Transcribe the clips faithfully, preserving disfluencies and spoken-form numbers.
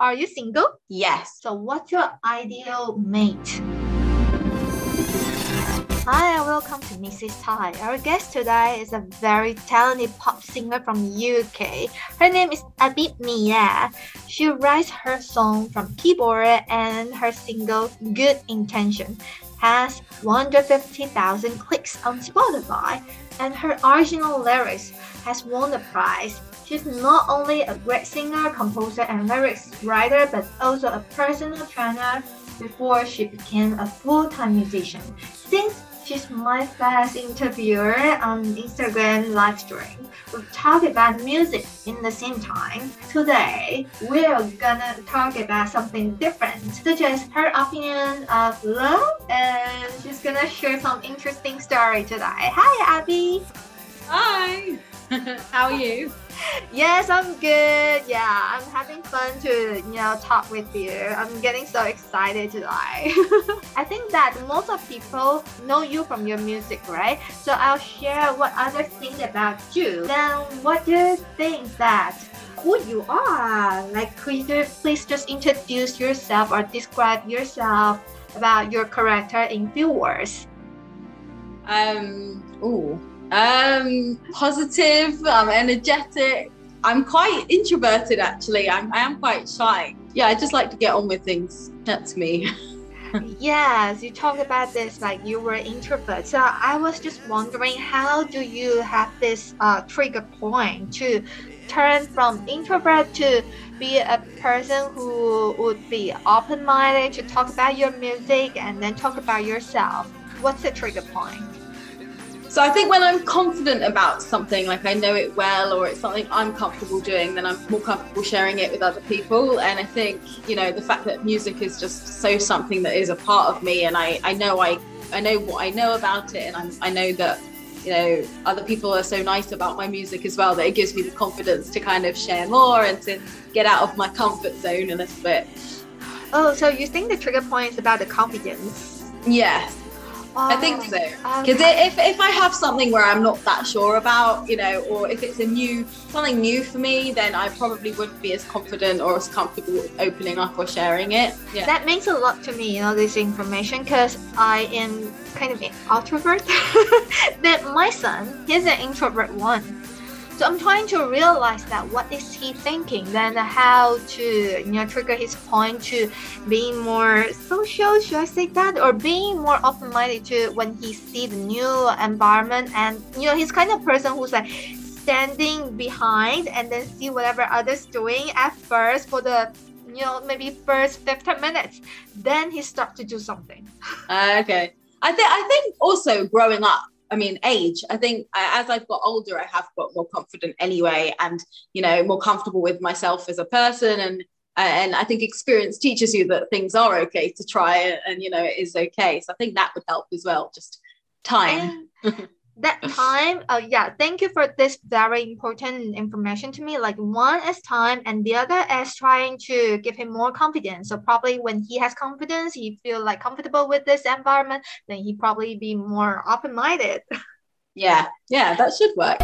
Are you single? Yes. So what's your ideal mate? Hi and welcome to Missus Thai. Our guest today is a very talented pop singer from U K. Her name is Abi Mia. She writes her song from keyboard, and her single Good Intention has one hundred fifty thousand clicks on Spotify, and her original lyrics has won the prize. She's not only a great singer, composer, and lyrics writer, but also a personal trainer before she became a full-time musician. Since she's my first interviewer on Instagram live stream, we'll talk about music in the same time. Today, we're gonna talk about something different, such as her opinion of love, and she's gonna share some interesting story today. Hi, Abi. Hi. How are you? Yes, I'm good. Yeah, I'm having fun to, you know, talk with you. I'm getting so excited today. I think that most of people know you from your music, right? So I'll share what others think about you. Then what do you think that who you are? Like, could you please just introduce yourself or describe yourself about your character in few words? Um, ooh. Um, positive, I'm energetic, I'm quite introverted actually, I'm, I am quite shy. Yeah, I just like to get on with things, that's me. Yes, you talk about this like you were an introvert, so I was just wondering, how do you have this uh, trigger point to turn from introvert to be a person who would be open-minded to talk about your music and then talk about yourself? What's the trigger point? So I think when I'm confident about something, like I know it well, or it's something I'm comfortable doing, then I'm more comfortable sharing it with other people. And I think, you know, the fact that music is just so something that is a part of me, and I, I know I, I know what I know about it, and I'm, I know that, you know, other people are so nice about my music as well, that it gives me the confidence to kind of share more and to get out of my comfort zone a little bit. Oh, so you think the trigger point is about the confidence? Yes. Oh, I think so, because okay. if if I have something where I'm not that sure about, you know, or if it's a new something new for me, then I probably wouldn't be as confident or as comfortable opening up or sharing it. Yeah. That means a lot to me, you know, this information, because I am kind of an introvert. That my son, he's an introvert one, so I'm trying to realize that what is he thinking, then how to, you know, trigger his point to being more social, should I say that, or being more open-minded to when he sees the new environment. And, you know, he's kind of person who's like standing behind and then see whatever others doing at first for the, you know, maybe first fifteen minutes, then he starts to do something. Uh, okay. I think I think also growing up, I mean, age, I think as I've got older, I have got more confident anyway, and, you know, more comfortable with myself as a person. And and I think experience teaches you that things are okay to try, and, and you know, it is okay. So I think that would help as well, just time. And that time, uh, yeah, thank you for this very important information to me. Like, one is time, and the other is trying to give him more confidence. So probably when he has confidence, he feel like comfortable with this environment, then he probably be more open-minded. Yeah, yeah, that should work.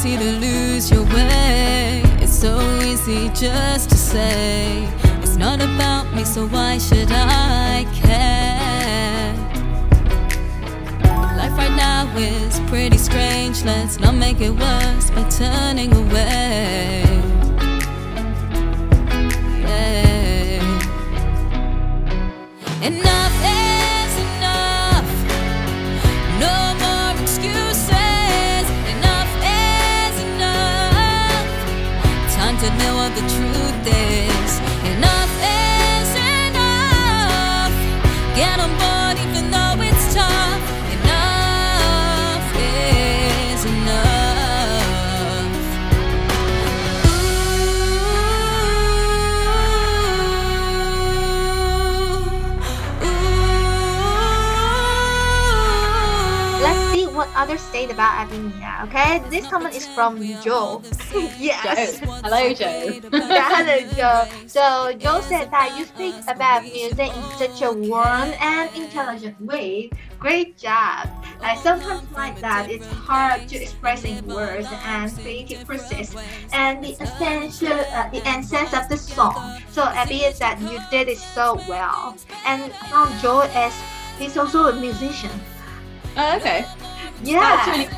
Easy to lose your way, it's so easy just to say, it's not about me, so why should I care? Life right now is pretty strange, let's not make it worse by turning away. Yeah. Enough. To know what the truth is, enough is enough. Get on board even though it's tough. Enough is enough. Ooh, ooh, ooh. Let's see what other state about Abi Mia, okay? This comment is from Joe. Yes. Joe. Hello, Joe. Hello, Joe. So Joe said that you speak about music in such a warm and intelligent way. Great job. I sometimes find that it's hard to express in words and creative process and the essential, uh, the essence of the song. So Abi is that you did it so well. And now Joe is he's also a musician. Oh, okay. Yeah. That's really,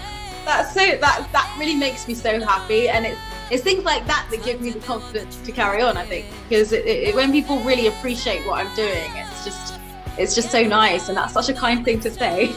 that's so that that really makes me so happy, and it's it's things like that that give me the confidence to carry on. I think because it, it, when people really appreciate what I'm doing, it's just. It's just so nice, and that's such a kind thing to say.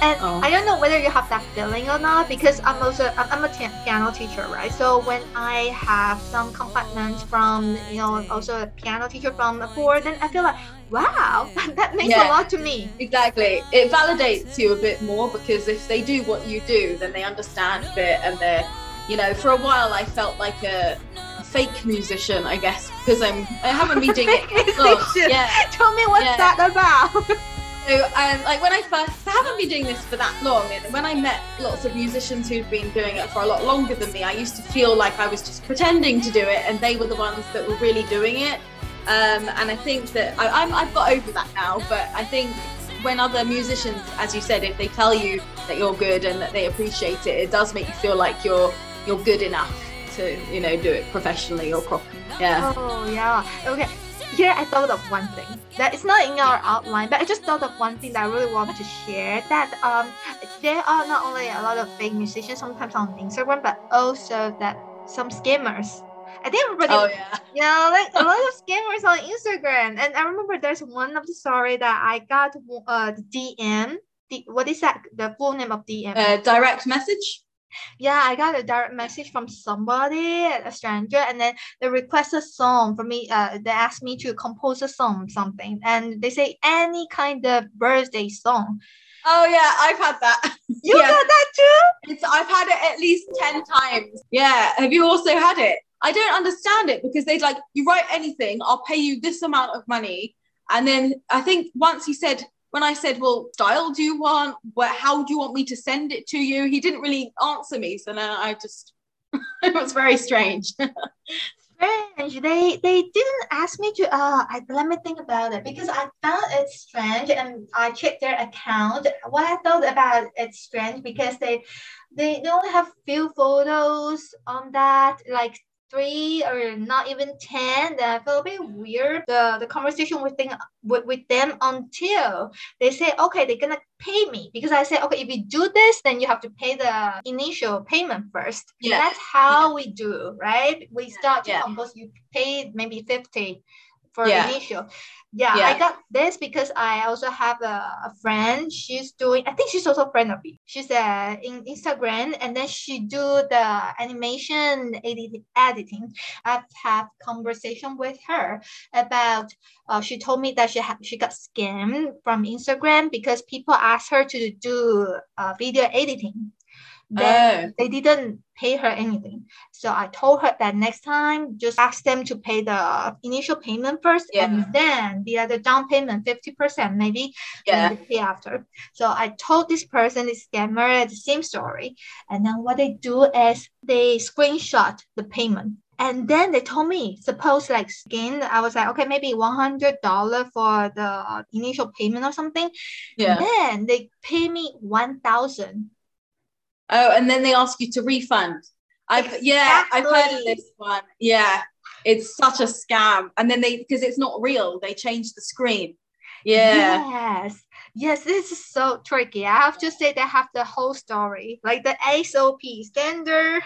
And oh. I don't know whether you have that feeling or not, because I'm also I'm a t- piano teacher, right? So when I have some compliments from, you know, also a piano teacher from abroad, then I feel like, wow, that means yeah, a lot to me. Exactly, it validates you a bit more, because if they do what you do, then they understand a bit, and they're, you know, for a while I felt like a fake musician, I guess, because I'm I haven't been doing it oh, yeah. Tell me what's yeah. that about? So um, like when I first I haven't been doing this for that long, and when I met lots of musicians who'd been doing it for a lot longer than me, I used to feel like I was just pretending to do it, and they were the ones that were really doing it. Um, and I think that I, I'm, I've got over that now, but I think when other musicians, as you said, if they tell you that you're good and that they appreciate it, it does make you feel like you're you're good enough to, you know, do it professionally or properly. Yeah. Oh yeah. Okay. Here I thought of one thing that it's not in our outline, but I just thought of one thing that I really wanted to share. That um, there are not only a lot of fake musicians sometimes on Instagram, but also that some scammers. I think everybody, oh, yeah. you know, like a lot of scammers on Instagram. And I remember there's one of the story that I got uh D M. The, what is that? The full name of D M? Uh, direct message. Yeah, I got a direct message from somebody, a stranger, and then they request a song for me. Uh, they asked me to compose a song, something, and they say any kind of birthday song. Oh yeah, I've had that. You yeah. got that too? It's, I've had it at least ten times. Yeah, have you also had it? I don't understand it, because they'd like, you write anything, I'll pay you this amount of money, and then I think once he said. When I said, well, style do you want? What, how do you want me to send it to you? He didn't really answer me. So now I just, it was very strange. Strange. They they didn't ask me to, uh, I, let me think about it, because I found it strange, and I checked their account. What I thought about it's strange because they, they only have few photos on that, like three or not even ten. That I felt a bit weird, the the conversation with them, with, with them until they say, okay, they're gonna pay me, because I said, okay, if you do this, then you have to pay the initial payment first. Yeah. That's how yeah. we do, right? We start to yeah. compose, you pay maybe fifty for yeah. initial. Yeah, yeah, I got this because I also have a, a friend. She's doing, I think she's also a friend of me. She's uh, in Instagram, and then she do the animation edit- editing. I've had conversation with her about, uh, she told me that she, ha- she got scammed from Instagram because people asked her to do uh, video editing. Then oh. they didn't pay her anything. So I told her that next time, just ask them to pay the initial payment first, yeah. and then the other down payment, fifty percent maybe, yeah. and pay after. So I told this person, this scammer, the same story. And then what they do is they screenshot the payment. And then they told me, suppose like skin, I was like, okay, maybe one hundred dollars for the initial payment or something. Yeah. And then they pay me one thousand dollars. Oh, and then they ask you to refund. I've exactly. yeah, I've heard of this one. Yeah, it's such a scam. And then they, because it's not real, they change the screen. Yeah. Yes. Yes, this is so tricky. I have to say they have the whole story, like the S O P, standard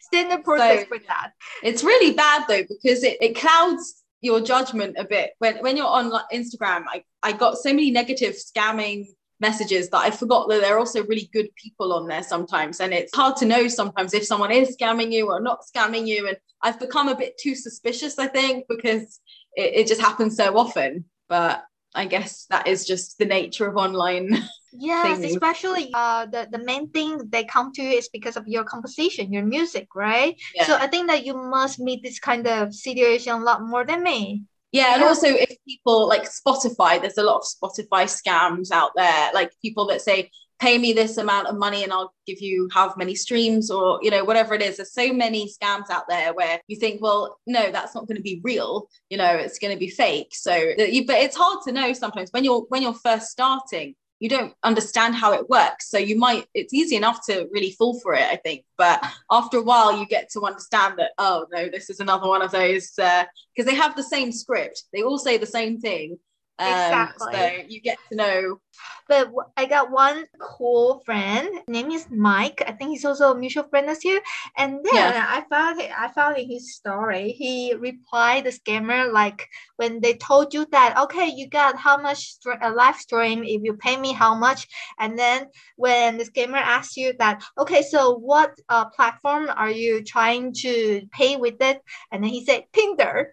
standard process so, for that. It's really bad though, because it, it clouds your judgment a bit. When when you're on Instagram, I, I got so many negative scamming messages that I forgot that they're also really good people on there sometimes, and it's hard to know sometimes if someone is scamming you or not scamming you, and I've become a bit too suspicious, I think, because it, it just happens so often. But I guess that is just the nature of online. Yes, thingy. Especially uh, the, the main thing they come to is because of your composition, your music, right? Yeah. So I think that you must meet this kind of situation a lot more than me. Yeah, and also if people like Spotify, there's a lot of Spotify scams out there, like people that say, pay me this amount of money and I'll give you how many streams, or, you know, whatever it is. There's so many scams out there where you think, well, no, that's not going to be real. You know, it's going to be fake. So, but it's hard to know sometimes when you're, when you're first starting, you don't understand how it works. So you might, it's easy enough to really fall for it, I think. But after a while, you get to understand that, oh no, this is another one of those, because uh, they have the same script. They all say the same thing. Um, exactly. So you get to know. But I got one cool friend. Name is Mike. I think he's also a mutual friend of you. And then yeah. I found I found in his story, he replied the scammer, like, when they told you that, okay, you got how much st- a live stream if you pay me how much. And then when the scammer asked you that, okay, so what uh, platform are you trying to pay with it? And then he said Tinder.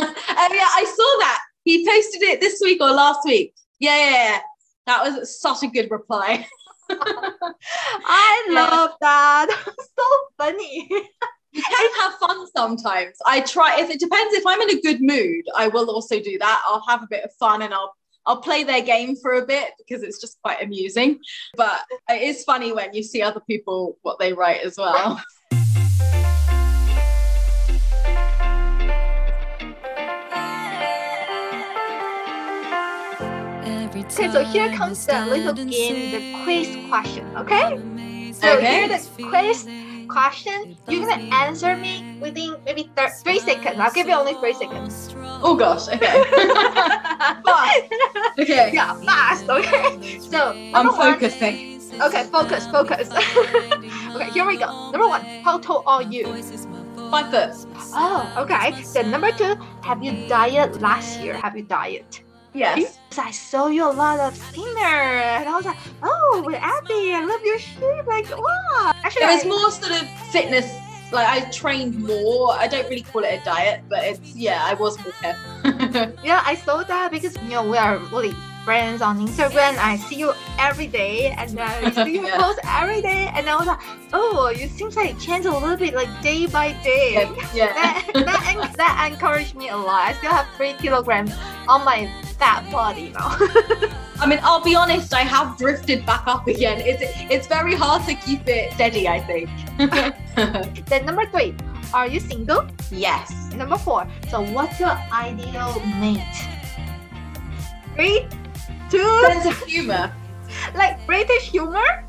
Oh yeah, I saw that. He posted it this week or last week. Yeah, yeah, yeah. That was such a good reply. I love yeah. that. So funny. You can have fun sometimes. I try. If it depends, if I'm in a good mood, I will also do that. I'll have a bit of fun and I'll I'll play their game for a bit because it's just quite amusing. But it is funny when you see other people, what they write as well. Okay, so here comes the little game, the quiz question, okay? So okay. here's the quiz question. You're going to answer me within maybe thir- three seconds. I'll give you only three seconds. Oh, gosh, okay. Fast. Okay. Yeah, fast, okay? So, I'm focusing. One. Okay, focus, focus. Okay, here we go. Number one, how tall are you? Five foot. Oh, okay. Then number two, have you dieted last year? Have you dieted? Yes. I saw you a lot of Tinder and I was like, oh, with Abby, I love your shape. Like, wow. Actually, it was I- more sort of fitness. Like, I trained more. I don't really call it a diet, but it's, yeah, I was more careful. Yeah, I saw that because, you know, we are really friends on Instagram. I see you every day and I see you yeah. post every day. And I was like, oh, you seems like you change a little bit, like day by day. Yeah. yeah. that, that, en- that encouraged me a lot. I still have three kilograms on my fat body now. I mean, I'll be honest, I have drifted back up again. It's it's very hard to keep it steady, I think. Then number three, are you single? Yes. Number four, so what's your ideal mate? Three, two... Sense of humour. Like British humour?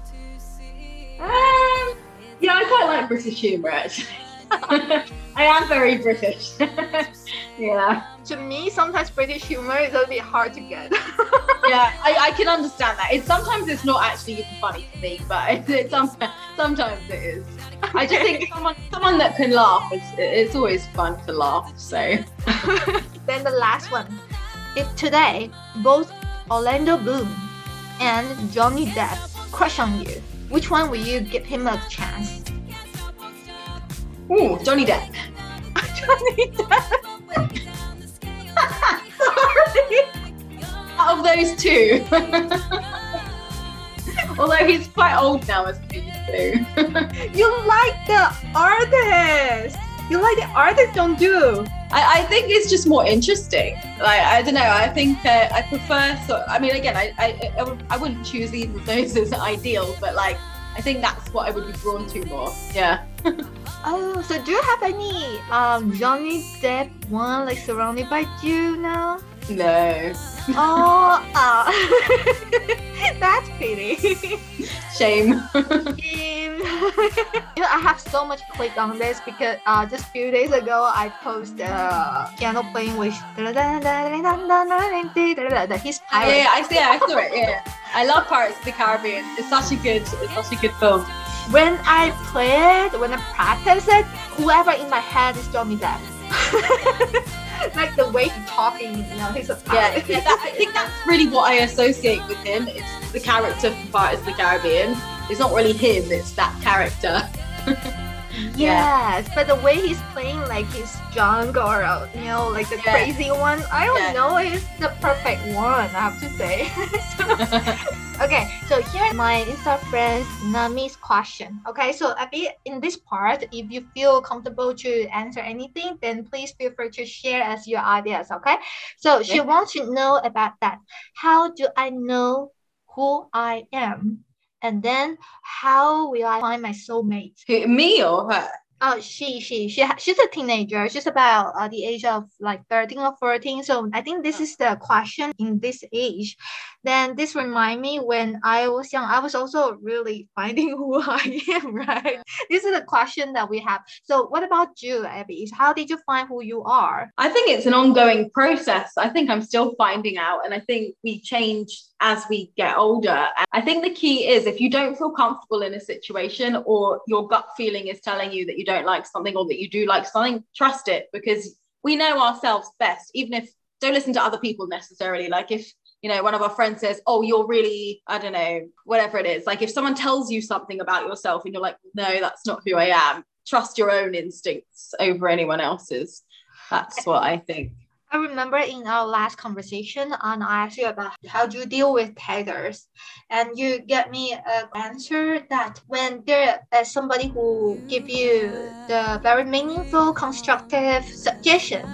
Um, yeah, I quite like British humour, actually. I am very British. Yeah. To me, sometimes British humour is a little bit hard to get. Yeah, I, I can understand that. It's, sometimes it's not actually even funny to me, but it, it, sometimes, sometimes it is. Okay. I just think someone someone that can laugh, is, it's always fun to laugh, so. Then the last one. If today, both Orlando Bloom and Johnny Depp crush on you, which one will you give him a chance? Ooh, Johnny Depp. Johnny Depp. Out of those two. Although he's quite old now, isn't he? So. You like the artist. You like the artist, don't you? I, I think it's just more interesting. Like, I don't know. I think uh, I prefer. So, I mean, again, I I I wouldn't choose either of those as ideal, but like, I think that's what I would be drawn to more. Yeah. Oh, so do you have any um, Johnny Depp one like surrounded by you now? No. Oh, uh, that's pity. Shame. Shame. You know, I have so much click on this because uh, just a few days ago I posted uh, piano playing with his Pirates. Yeah, I see. I saw it. Yeah, I love Pirates of the Caribbean. It's such a good, it's such a good film. When I play it, when I practice it, whoever in my head is Johnny Depp. Like the way he's talking, you know, he's a pirate. Yeah, yeah, that, I think that's really what I associate with him. It's the character from Pirates of the Caribbean. It's not really him, it's that character. Yeah. Yes, but the way he's playing, like he's drunk or, you know, like the yeah. crazy one, I don't yeah. know, he's the perfect one, I have to say. So, okay, so here's my Insta friend Nami's question. Okay, so Abi, in this part, if you feel comfortable to answer anything, then please feel free to share as your ideas, okay? So she yeah. wants to know about that. How do I know who I am, and then how will I find my soulmate? Me or her? Oh, she, she, she, she's a teenager. She's about uh, the age of like thirteen or fourteen. So I think this is the question in this age. Then this reminds me when I was young, I was also really finding who I am, right? This is the question that we have. So what about you, Abby? How did you find who you are? I think it's an ongoing process. I think I'm still finding out. And I think we change as we get older. I think the key is if you don't feel comfortable in a situation or your gut feeling is telling you that you don't like something or that you do like something, trust it, because we know ourselves best. Even if, don't listen to other people necessarily. Like if, you know, one of our friends says, oh, you're really, I don't know, whatever it is. Like if someone tells you something about yourself and you're like, no, that's not who I am, trust your own instincts over anyone else's. That's what I think. I remember in our last conversation, and I asked you about how do you deal with haters, and you get me an answer that when there is somebody who give you the very meaningful, constructive suggestion,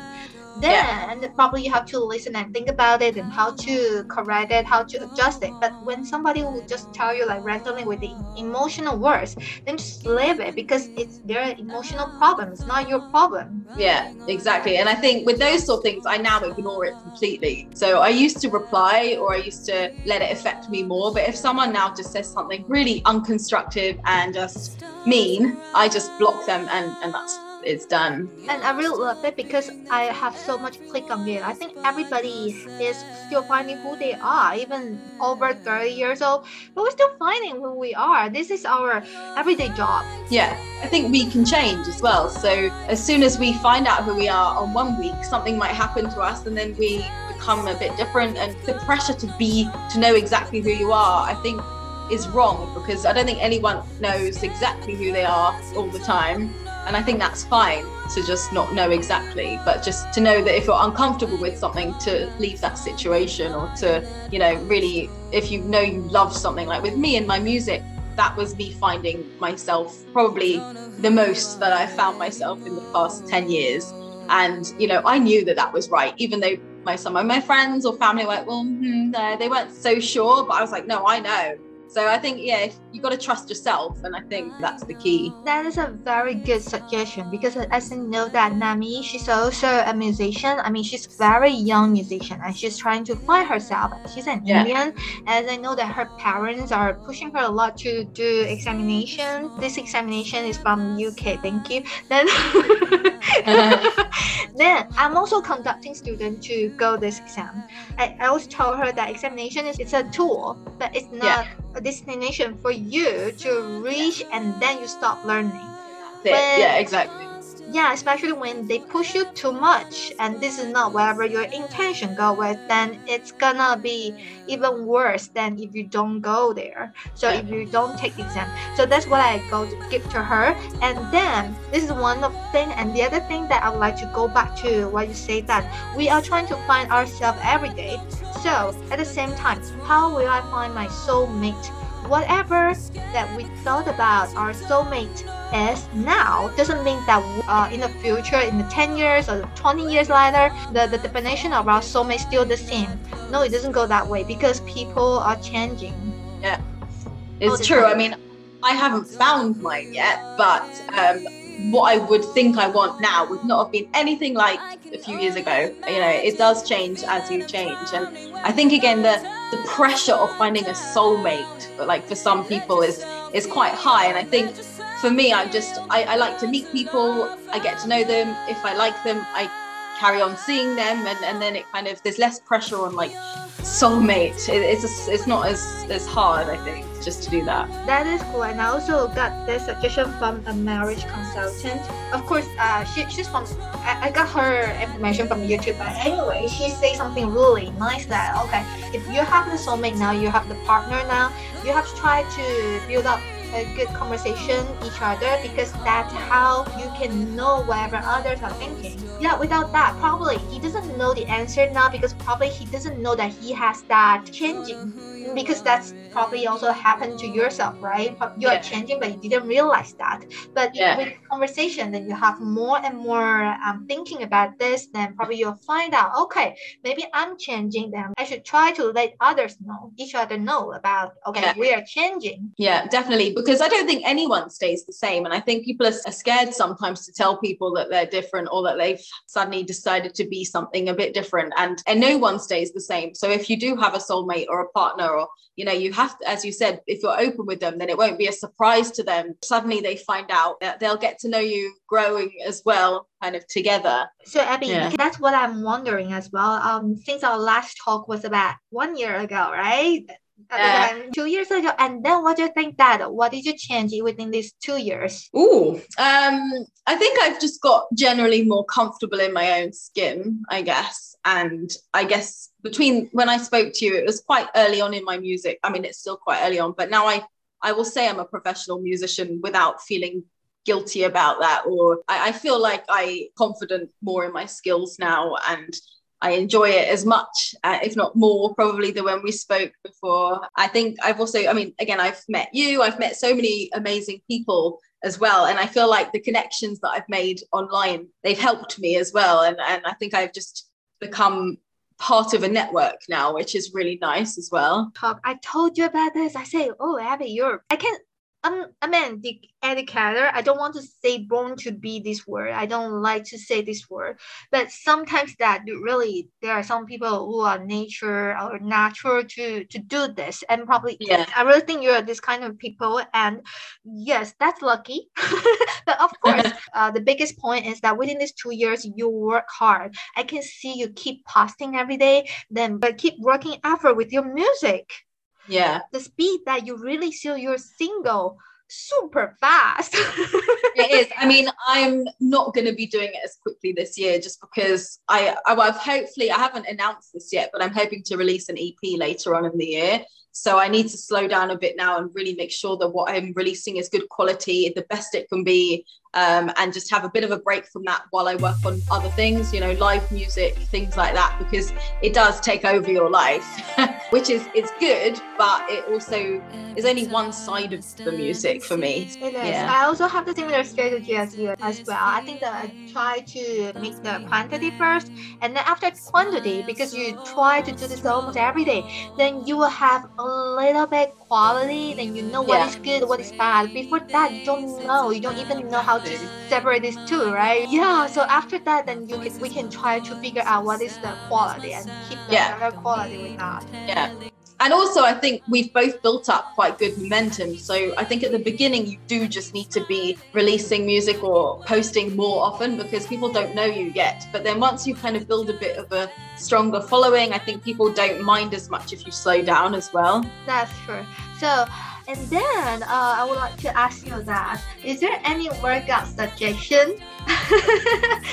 then yeah. probably you have to listen and think about it and how to correct it, how to adjust it. But when somebody will just tell you like randomly with the emotional words, then just leave it, because it's their emotional problem, it's not your problem. Yeah, exactly. And I think with those sort of things, I now ignore it completely. So I used to reply or I used to let it affect me more, but if someone now just says something really unconstructive and just mean, I just block them, and, and that's it's done. And I really love it because I have so much click on it. I think everybody is still finding who they are, even over thirty years old, but we're still finding who we are. This is our everyday job. Yeah, I think we can change as well. So as soon as we find out who we are on one week, something might happen to us and then we become a bit different, and the pressure to be, to know exactly who you are, I think is wrong, because I don't think anyone knows exactly who they are all the time. And I think that's fine to just not know exactly, but just to know that if you're uncomfortable with something, to leave that situation, or to, you know, really, if you know you love something, like with me and my music, that was me finding myself, probably the most that I found myself in the past ten years. And, you know, I knew that that was right, even though my some of my friends or family were like, well, hmm, no, they weren't so sure, but I was like, no, I know. So I think, yeah, you've got to trust yourself. And I think that's the key. That is a very good suggestion, because as I know that Nami, she's also a musician. I mean, she's a very young musician and she's trying to find herself. She's an yeah. Indian. And I know that her parents are pushing her a lot to do examination. This examination is from U K. Thank you. Then, uh-huh. then I'm also conducting students to go this exam. I, I always told her that examination is it's a tool, but it's not... Yeah. a destination for you to reach, and then you stop learning. When, yeah, exactly. Yeah, especially when they push you too much, and this is not whatever your intention go with, then it's gonna be even worse than if you don't go there. So yeah. if you don't take the exam. So that's what I go to give to her. And then this is one of the thing, and the other thing that I would like to go back to what you say, that we are trying to find ourselves every day. So at the same time, how will I find my soulmate? Whatever that we thought about our soulmate is now doesn't mean that uh, in the future, in the ten years or twenty years later, the, the definition of our soulmate is still the same. No, it doesn't go that way, because people are changing. Yeah, it's true. Time. I mean, I haven't found mine yet, but um, what I would think I want now would not have been anything like a few years ago. You know, it does change as you change. And I think, again, the, the pressure of finding a soulmate, like for some people, is is quite high. And I think for me, I'm just, I, I like to meet people, I get to know them. If I like them, I carry on seeing them. And, and then it kind of, there's less pressure on like soulmate. It, it's just, it's not as, as hard, I think, just to do that. That is cool. And I also got this suggestion from a marriage consultant. Of course, uh, she, she's from, I, I got her information from YouTube, but anyway, she said something really nice that, okay, if you have the soulmate now, you have the partner now, you have to try to build up a good conversation each other, because that's how you can know whatever others are thinking. Yeah, without that, probably he doesn't know the answer now, because probably he doesn't know that he has that changing, because that's probably also happened to yourself, right? You are yeah. changing, but you didn't realize that. But yeah. with conversation, then you have more and more um, thinking about this, then probably you'll find out, okay, maybe I'm changing, then I should try to let others know, each other know about, okay, yeah. we are changing. Yeah, definitely, because I don't think anyone stays the same. And I think people are scared sometimes to tell people that they're different, or that they've suddenly decided to be something a bit different, and, and no one stays the same. So if you do have a soulmate or a partner, or, you know, you have to, as you said, if you're open with them, then it won't be a surprise to them. Suddenly they find out that they'll get to know you growing as well, kind of together. So Abi, yeah. that's what I'm wondering as well. Um, since our last talk was about one year ago, right? Yeah. Two years ago. And then what do you think that, what did you change within these two years? Ooh, um, I think I've just got generally more comfortable in my own skin, I guess. And I guess between when I spoke to you, it was quite early on in my music. I mean, it's still quite early on, but now I, I will say I'm a professional musician without feeling guilty about that. Or I, I feel like I'm confident more in my skills now, and I enjoy it as much, uh, if not more, probably than when we spoke before. I think I've also, I mean, again, I've met you, I've met so many amazing people as well. And I feel like the connections that I've made online, they've helped me as well. And, and I think I've just become part of a network now, which is really nice as well. I told you about this. I say, oh, Abi, you're, I can't, Um, I mean, the educator, I don't want to say born to be this word. I don't like to say this word. But sometimes that really, there are some people who are nature or natural to, to do this. And probably, yeah. I really think you're this kind of people. And yes, that's lucky. But of course, uh, the biggest point is that within these two years, you work hard. I can see you keep posting every day, then but keep working effort with your music. Yeah, the speed that you really show your single super fast. It is. I mean, I'm not going to be doing it as quickly this year, just because I, I I've hopefully I haven't announced this yet, but I'm hoping to release an E P later on in the year. So I need to slow down a bit now and really make sure that what I'm releasing is good quality, the best it can be, um, and just have a bit of a break from that while I work on other things, you know, live music, things like that, because it does take over your life, which is it's good, but it also is only one side of the music for me. It is. Yeah. I also have the similar strategy as you as well. I think that I try to make the quantity first, and then after quantity, because you try to do this almost every day, then you will have a little bit quality, then you know what yeah. is good, what is bad. Before that, you don't know, you don't even know how to separate these two, right? Yeah, so after that, then you can, we can try to figure out what is the quality and keep the yeah. better quality with that. Yeah. And also, I think we've both built up quite good momentum. So I think at the beginning, you do just need to be releasing music or posting more often, because people don't know you yet. But then once you kind of build a bit of a stronger following, I think people don't mind as much if you slow down as well. That's true. So, and then uh, I would like to ask you that, is there any workout suggestion?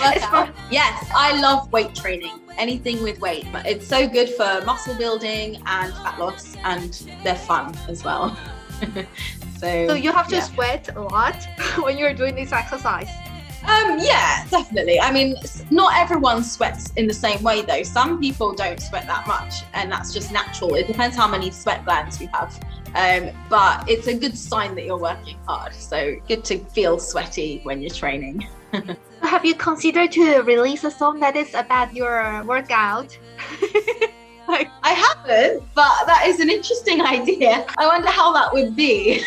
Workout. Yes, I love weight training. Anything with weight. It's so good for muscle building and fat loss, and they're fun as well. so, so you have to yeah. sweat a lot when you're doing this exercise. Um, yeah, definitely. I mean, not everyone sweats in the same way though. Some people don't sweat that much, and that's just natural. It depends how many sweat glands you have. Um, but it's a good sign that you're working hard. So good to feel sweaty when you're training. Have you considered to release a song that is about your workout? I haven't, but that is an interesting idea. I wonder how that would be.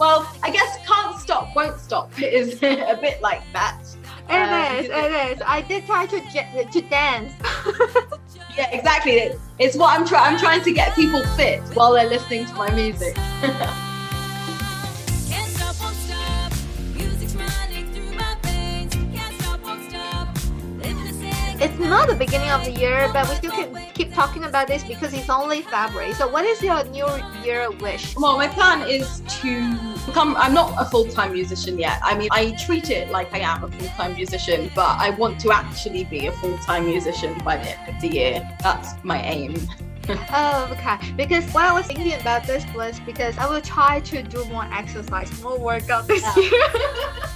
Well, I guess can't stop, won't stop is a bit like that. It is, um, it is. I did try to j- to dance. Yeah, exactly. It's, it's what I'm trying. I'm trying to get people fit while they're listening to my music. It's not the beginning of the year, but we still can keep talking about this because it's only February. So what is your new year wish? Well, my plan is to become, I'm not a full-time musician yet. I mean, I treat it like I am a full-time musician, but I want to actually be a full-time musician by the end of the year. That's my aim. Oh, okay. Because when I was thinking about this list, because I will try to do more exercise, more workout this yeah. year.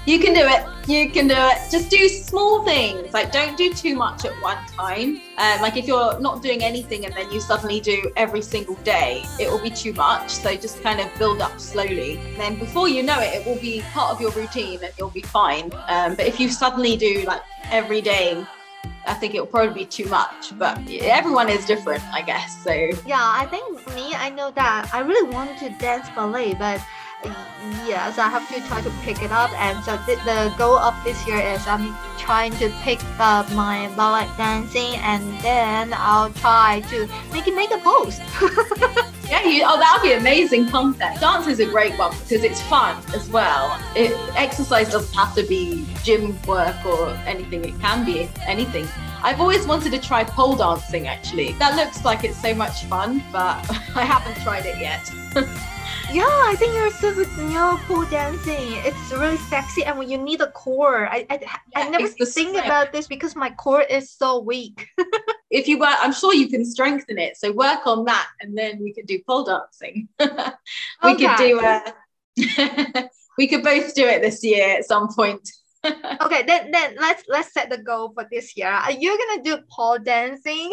You can do it. You can do it. Just do small things. Like, don't do too much at one time. Um, like, if you're not doing anything and then you suddenly do every single day, it will be too much. So just kind of build up slowly. And then before you know it, it will be part of your routine and you'll be fine. Um, but if you suddenly do like every day, I think it'll probably be too much, but everyone is different, I guess, so. Yeah, I think me, I know that I really want to dance ballet, but yes, I have to try to pick it up. And so the, the goal of this year is I'm trying to pick up my ballet dancing, and then I'll try to make it make a post. Yeah, you, oh, that would be amazing content. Dance is a great one because it's fun as well. It, exercise doesn't have to be gym work or anything. It can be anything. I've always wanted to try pole dancing, actually. That looks like it's so much fun, but I haven't tried it yet. Yeah, I think you're super you know, pole dancing. It's really sexy, and when you need a core, I I, yeah, I never think about this because my core is so weak. If you work, I'm sure you can strengthen it. So work on that, and then we could do pole dancing. we okay. could do a, we could both do it this year at some point. Okay, then then let's let's set the goal for this year. Are you gonna do pole dancing?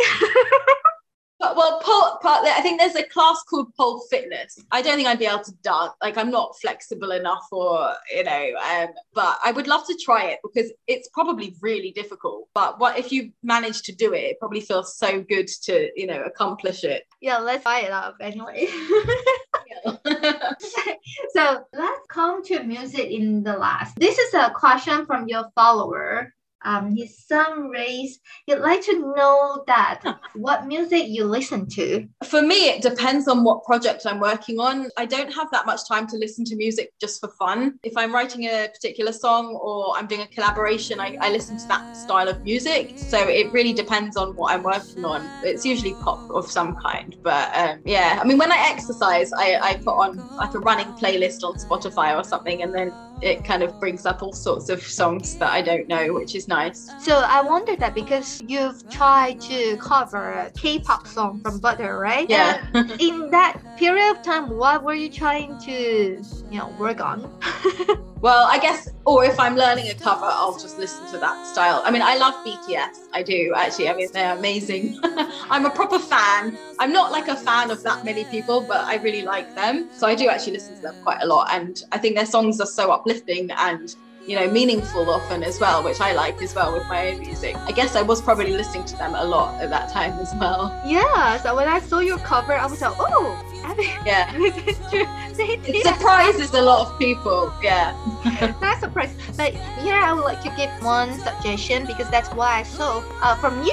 But, well, pole, pole, I think there's a class called pole fitness. I don't think I'd be able to dance. Like, I'm not flexible enough or, you know, um, but I would love to try it because it's probably really difficult. But what if you manage to do it, it probably feels so good to, you know, accomplish it. Yeah, let's try it up anyway. So let's come to music in the last. This is a question from your follower. Um, his son raised, he'd like to know that what music you listen to. For me, it depends on what project I'm working on. I don't have that much time to listen to music just for fun. If I'm writing a particular song or I'm doing a collaboration, I, I listen to that style of music. So it really depends on what I'm working on. It's usually pop of some kind. But um, yeah, I mean, when I exercise, I, I put on like a running playlist on Spotify or something, and then it kind of brings up all sorts of songs that I don't know, which is nice. So I wondered that because you've tried to cover a K-pop song from Butter, right? Yeah. In that period of time, what were you trying to, you know, work on? Well, I guess, or if I'm learning a cover, I'll just listen to that style. I mean, I love B T S. I do, actually. I mean, they're amazing. I'm a proper fan. I'm not like a fan of that many people, but I really like them. So I do actually listen to them quite a lot. And I think their songs are so uplifting and, you know, meaningful often as well, which I like as well with my own music. I guess I was probably listening to them a lot at that time as well. Yeah, so when I saw your cover, I was like, oh, yeah. It surprises a lot of people, yeah. Not surprised, but here I would like to give one suggestion because that's what I saw uh, from you,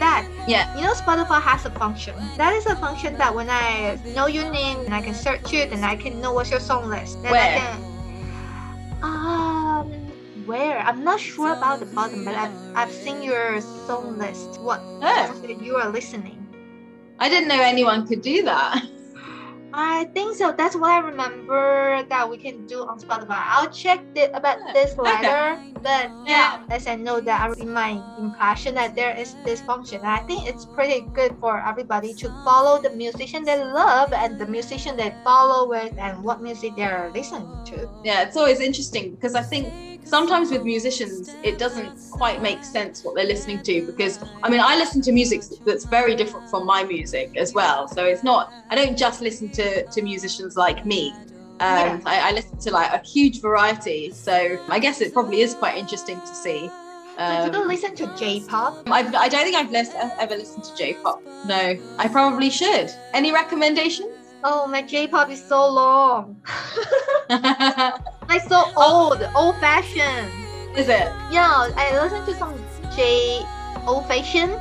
that yeah. you know, Spotify has a function. That is a function that when I know your name and I can search it and I can know what's your song list. Then Where? I can, um... Where? I'm not sure about the bottom, but I've, I've seen your song list. What oh. you are listening. I didn't know anyone could do that. I think so. That's what I remember that we can do on Spotify. I'll check th- about this later. Okay. But yeah, yeah, as I know that in my impression that there is this function. I think it's pretty good for everybody to follow the musician they love and the musician they follow with and what music they're listening to. Yeah, it's always interesting because I think sometimes with musicians, it doesn't quite make sense what they're listening to because, I mean, I listen to music that's very different from my music as well. So it's not, I don't just listen to, to musicians like me. Um, yeah. I, I listen to like a huge variety. So I guess it probably is quite interesting to see. Um, so you don't listen to J-pop? I've, I don't think I've les- ever listened to J-pop. No, I probably should. Any recommendations? Oh, my J-pop is so long. I'm so old, old-fashioned. Is it? Yeah, I listen to some J old-fashioned.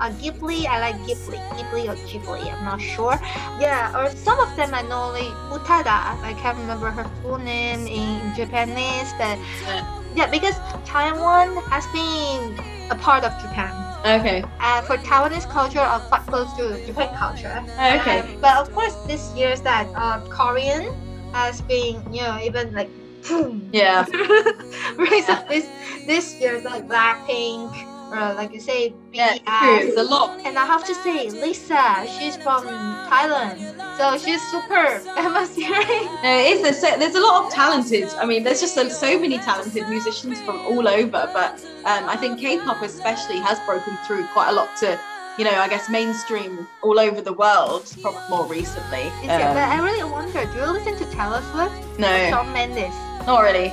uh, Ghibli, I like Ghibli. Ghibli or Ghibli, I'm not sure. Yeah, or some of them I know, like Utada. I can't remember her full name in Japanese, but yeah, because Taiwan has been a part of Japan. Okay. Uh, for Taiwanese culture, I'm quite close to Japan culture. Okay. Um, but of course, this year's that uh, Korean has been, you know, even like, boom. Yeah. Right, yeah. So this, this year's like Black Pink, uh, like you say, B T S. Yeah, the look. And I have to say, Lisa, she's from Thailand, so she's super famous here. No, it is. There's a lot of talented. I mean, there's just so many talented musicians from all over. But um, I think K-pop especially has broken through quite a lot to, you know, I guess mainstream all over the world, probably more recently. Um, it, but I really wonder, do you listen to Taylor Swift? No. Or Shawn Mendes? Not really.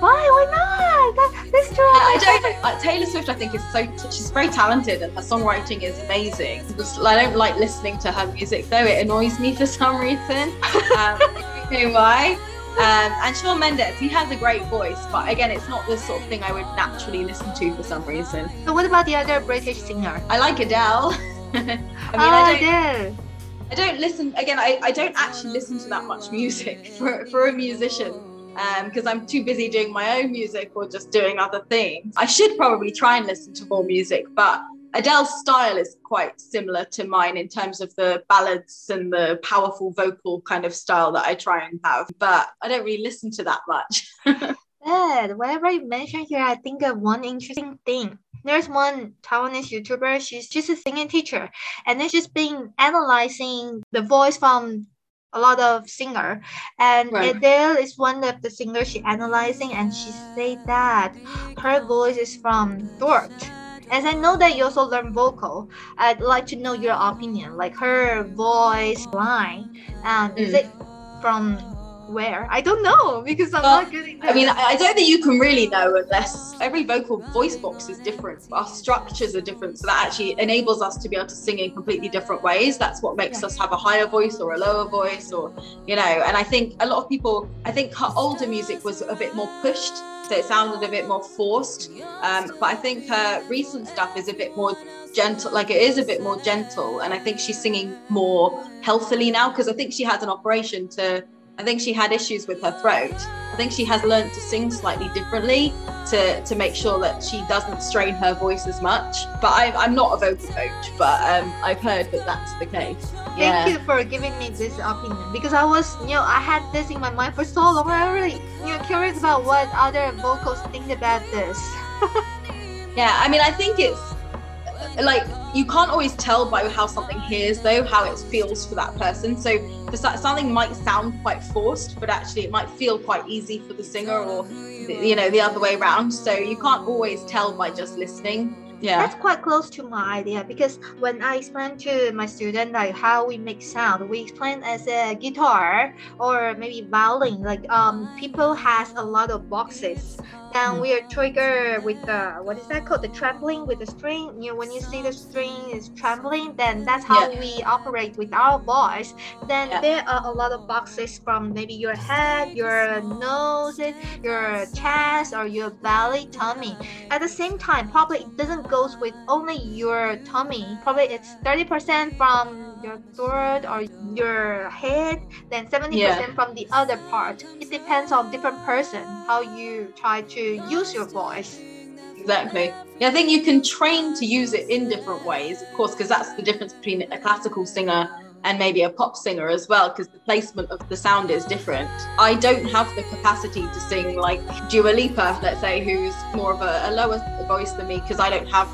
Why? Why not? That, that's true. I, I don't. Like, Taylor Swift, I think, is so she's very talented, and her songwriting is amazing. Just, I don't like listening to her music though; it annoys me for some reason. Um, I don't know why. Um, and Shawn Mendes, he has a great voice, but again, it's not the sort of thing I would naturally listen to for some reason. So what about the other British singer? I like Adele. I mean, oh, I don't, Adele. I don't listen. Again, I, I don't actually listen to that much music for for a musician. Because um, I'm too busy doing my own music or just doing other things. I should probably try and listen to more music, but Adele's style is quite similar to mine in terms of the ballads and the powerful vocal kind of style that I try and have, but I don't really listen to that much. But whenever you mention here, I think of one interesting thing. There's one Taiwanese YouTuber, she's just a singing teacher, and then she's been analyzing the voice from a lot of singer, and right. Adele is one of the singers she analyzing, and she said that her voice is from throat. As I know that you also learn vocal, I'd like to know your opinion, like her voice line, and um, mm. is it from where? I don't know, because I'm well, not getting that. I mean, I don't think you can really know unless every vocal voice box is different. Our structures are different, so that actually enables us to be able to sing in completely different ways. That's what makes yeah. us have a higher voice or a lower voice, or, you know, and I think a lot of people, I think her older music was a bit more pushed, so it sounded a bit more forced. Um, but I think her recent stuff is a bit more gentle, like it is a bit more gentle. And I think she's singing more healthily now, because I think she had an operation to I think she had issues with her throat. I think she has learned to sing slightly differently to, to make sure that she doesn't strain her voice as much. But I, I'm not a vocal coach, but um, I've heard that that's the case. Yeah. Thank you for giving me this opinion, because I was, you know, I had this in my mind for so long. I'm really, you know, curious about what other vocals think about this. Yeah, I mean, I think it's like, you can't always tell by how something hears though, how it feels for that person. So something might sound quite forced, but actually it might feel quite easy for the singer, or, you know, the other way around. So you can't always tell by just listening. Yeah. That's quite close to my idea, because when I explain to my student like how we make sound, we explain as a guitar or maybe violin, like um, people has a lot of boxes. And we are triggered with the, what is that called? The trembling with the string. You know, when you see the string is trembling, then that's how yeah. we operate with our voice. Then yeah. there are a lot of boxes from maybe your head, your nose, your chest, or your belly, tummy. At the same time, probably it doesn't go with only your tummy. Probably it's thirty percent from your throat or your head, then seventy percent yeah. from the other part. It depends on different person, how you try to use your voice. Exactly. Yeah, I think you can train to use it in different ways, of course, because that's the difference between a classical singer and maybe a pop singer as well, because the placement of the sound is different. I don't have the capacity to sing like Dua Lipa, let's say, who's more of a, a lower voice than me, because I don't have,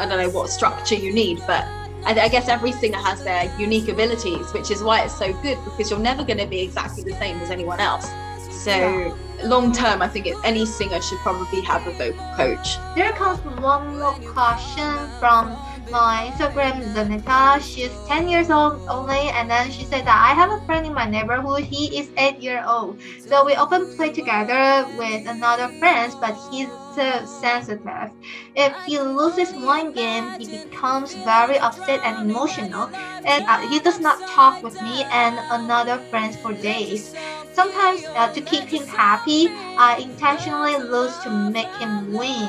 I don't know what structure you need, but I, I guess every singer has their unique abilities, which is why it's so good, because you're never going to be exactly the same as anyone else. So yeah. long term, I think any singer should probably have a vocal coach. There comes one more question from my Instagram, Zaneta. She's ten years old only, and then she said that I have a friend in my neighborhood. He is eight years old. So we often play together with another friend, but he's so sensitive. If he loses one game, he becomes very upset and emotional, and uh, he does not talk with me and another friend for days. Sometimes uh, to keep him happy, I intentionally lose to make him win.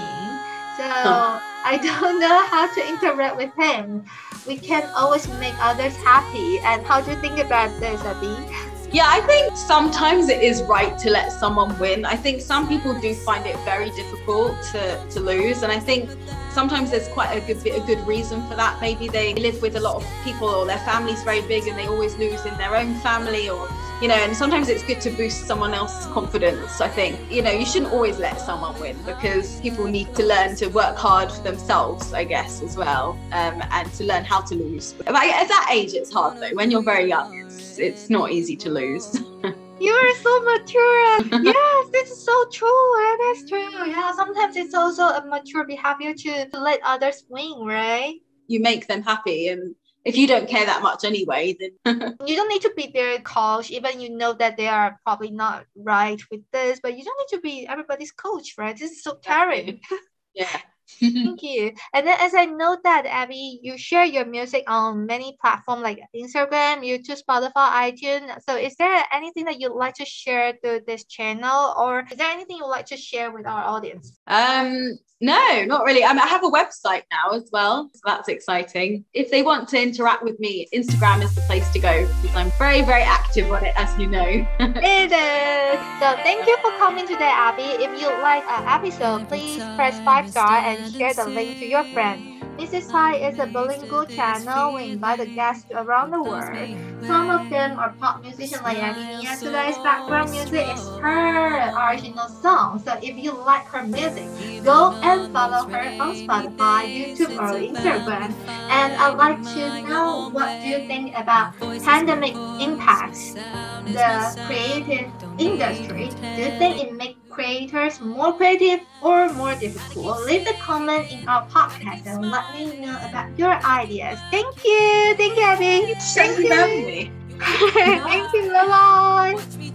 So I don't know how to interact with him. We can always make others happy. And how do you think about this, Abi? Yeah, I think sometimes it is right to let someone win. I think some people do find it very difficult to, to lose. And I think sometimes there's quite a good, a good reason for that. Maybe they live with a lot of people or their family's very big and they always lose in their own family or, you know, and sometimes it's good to boost someone else's confidence, I think. You know, you shouldn't always let someone win because people need to learn to work hard for themselves, I guess, as well, um, and to learn how to lose. But at that age, it's hard though. When you're very young, it's, it's not easy to lose. You are so mature. Yes, this is so true. And it's true. Yeah, sometimes it's also a mature behavior to, to let others win, right? You make them happy, and if you don't care that much anyway, then you don't need to be their coach. Even you know that they are probably not right with this, but you don't need to be everybody's coach, right? This is so caring. Yeah. Thank you. And then as I know that, Abi, you share your music on many platforms like Instagram, YouTube, Spotify, iTunes. So is there anything that you'd like to share to this channel, or is there anything you'd like to share with our audience? Um, no, not really. I mean, I have a website now as well, so that's exciting. If they want to interact with me, Instagram is the place to go because I'm very, very active on it, as you know. It is. So thank you for coming today, Abi. If you like an episode, please press five star and share the link to your friend. Missus Thai is a bilingual channel. We invite the guests around the world. Some of them are pop musicians like Abi Mia. Today's background music is her original song. So if you like her music, go and follow her on Spotify, YouTube, or Instagram. And I'd like to know, what do you think about pandemic impacts the creative industry? Do you think it makes creators more creative or more difficult? Leave a comment in our podcast and let me know about your ideas. Thank you. Thank you, Abi. Thank you. Thank you. Thank you. Bye-bye.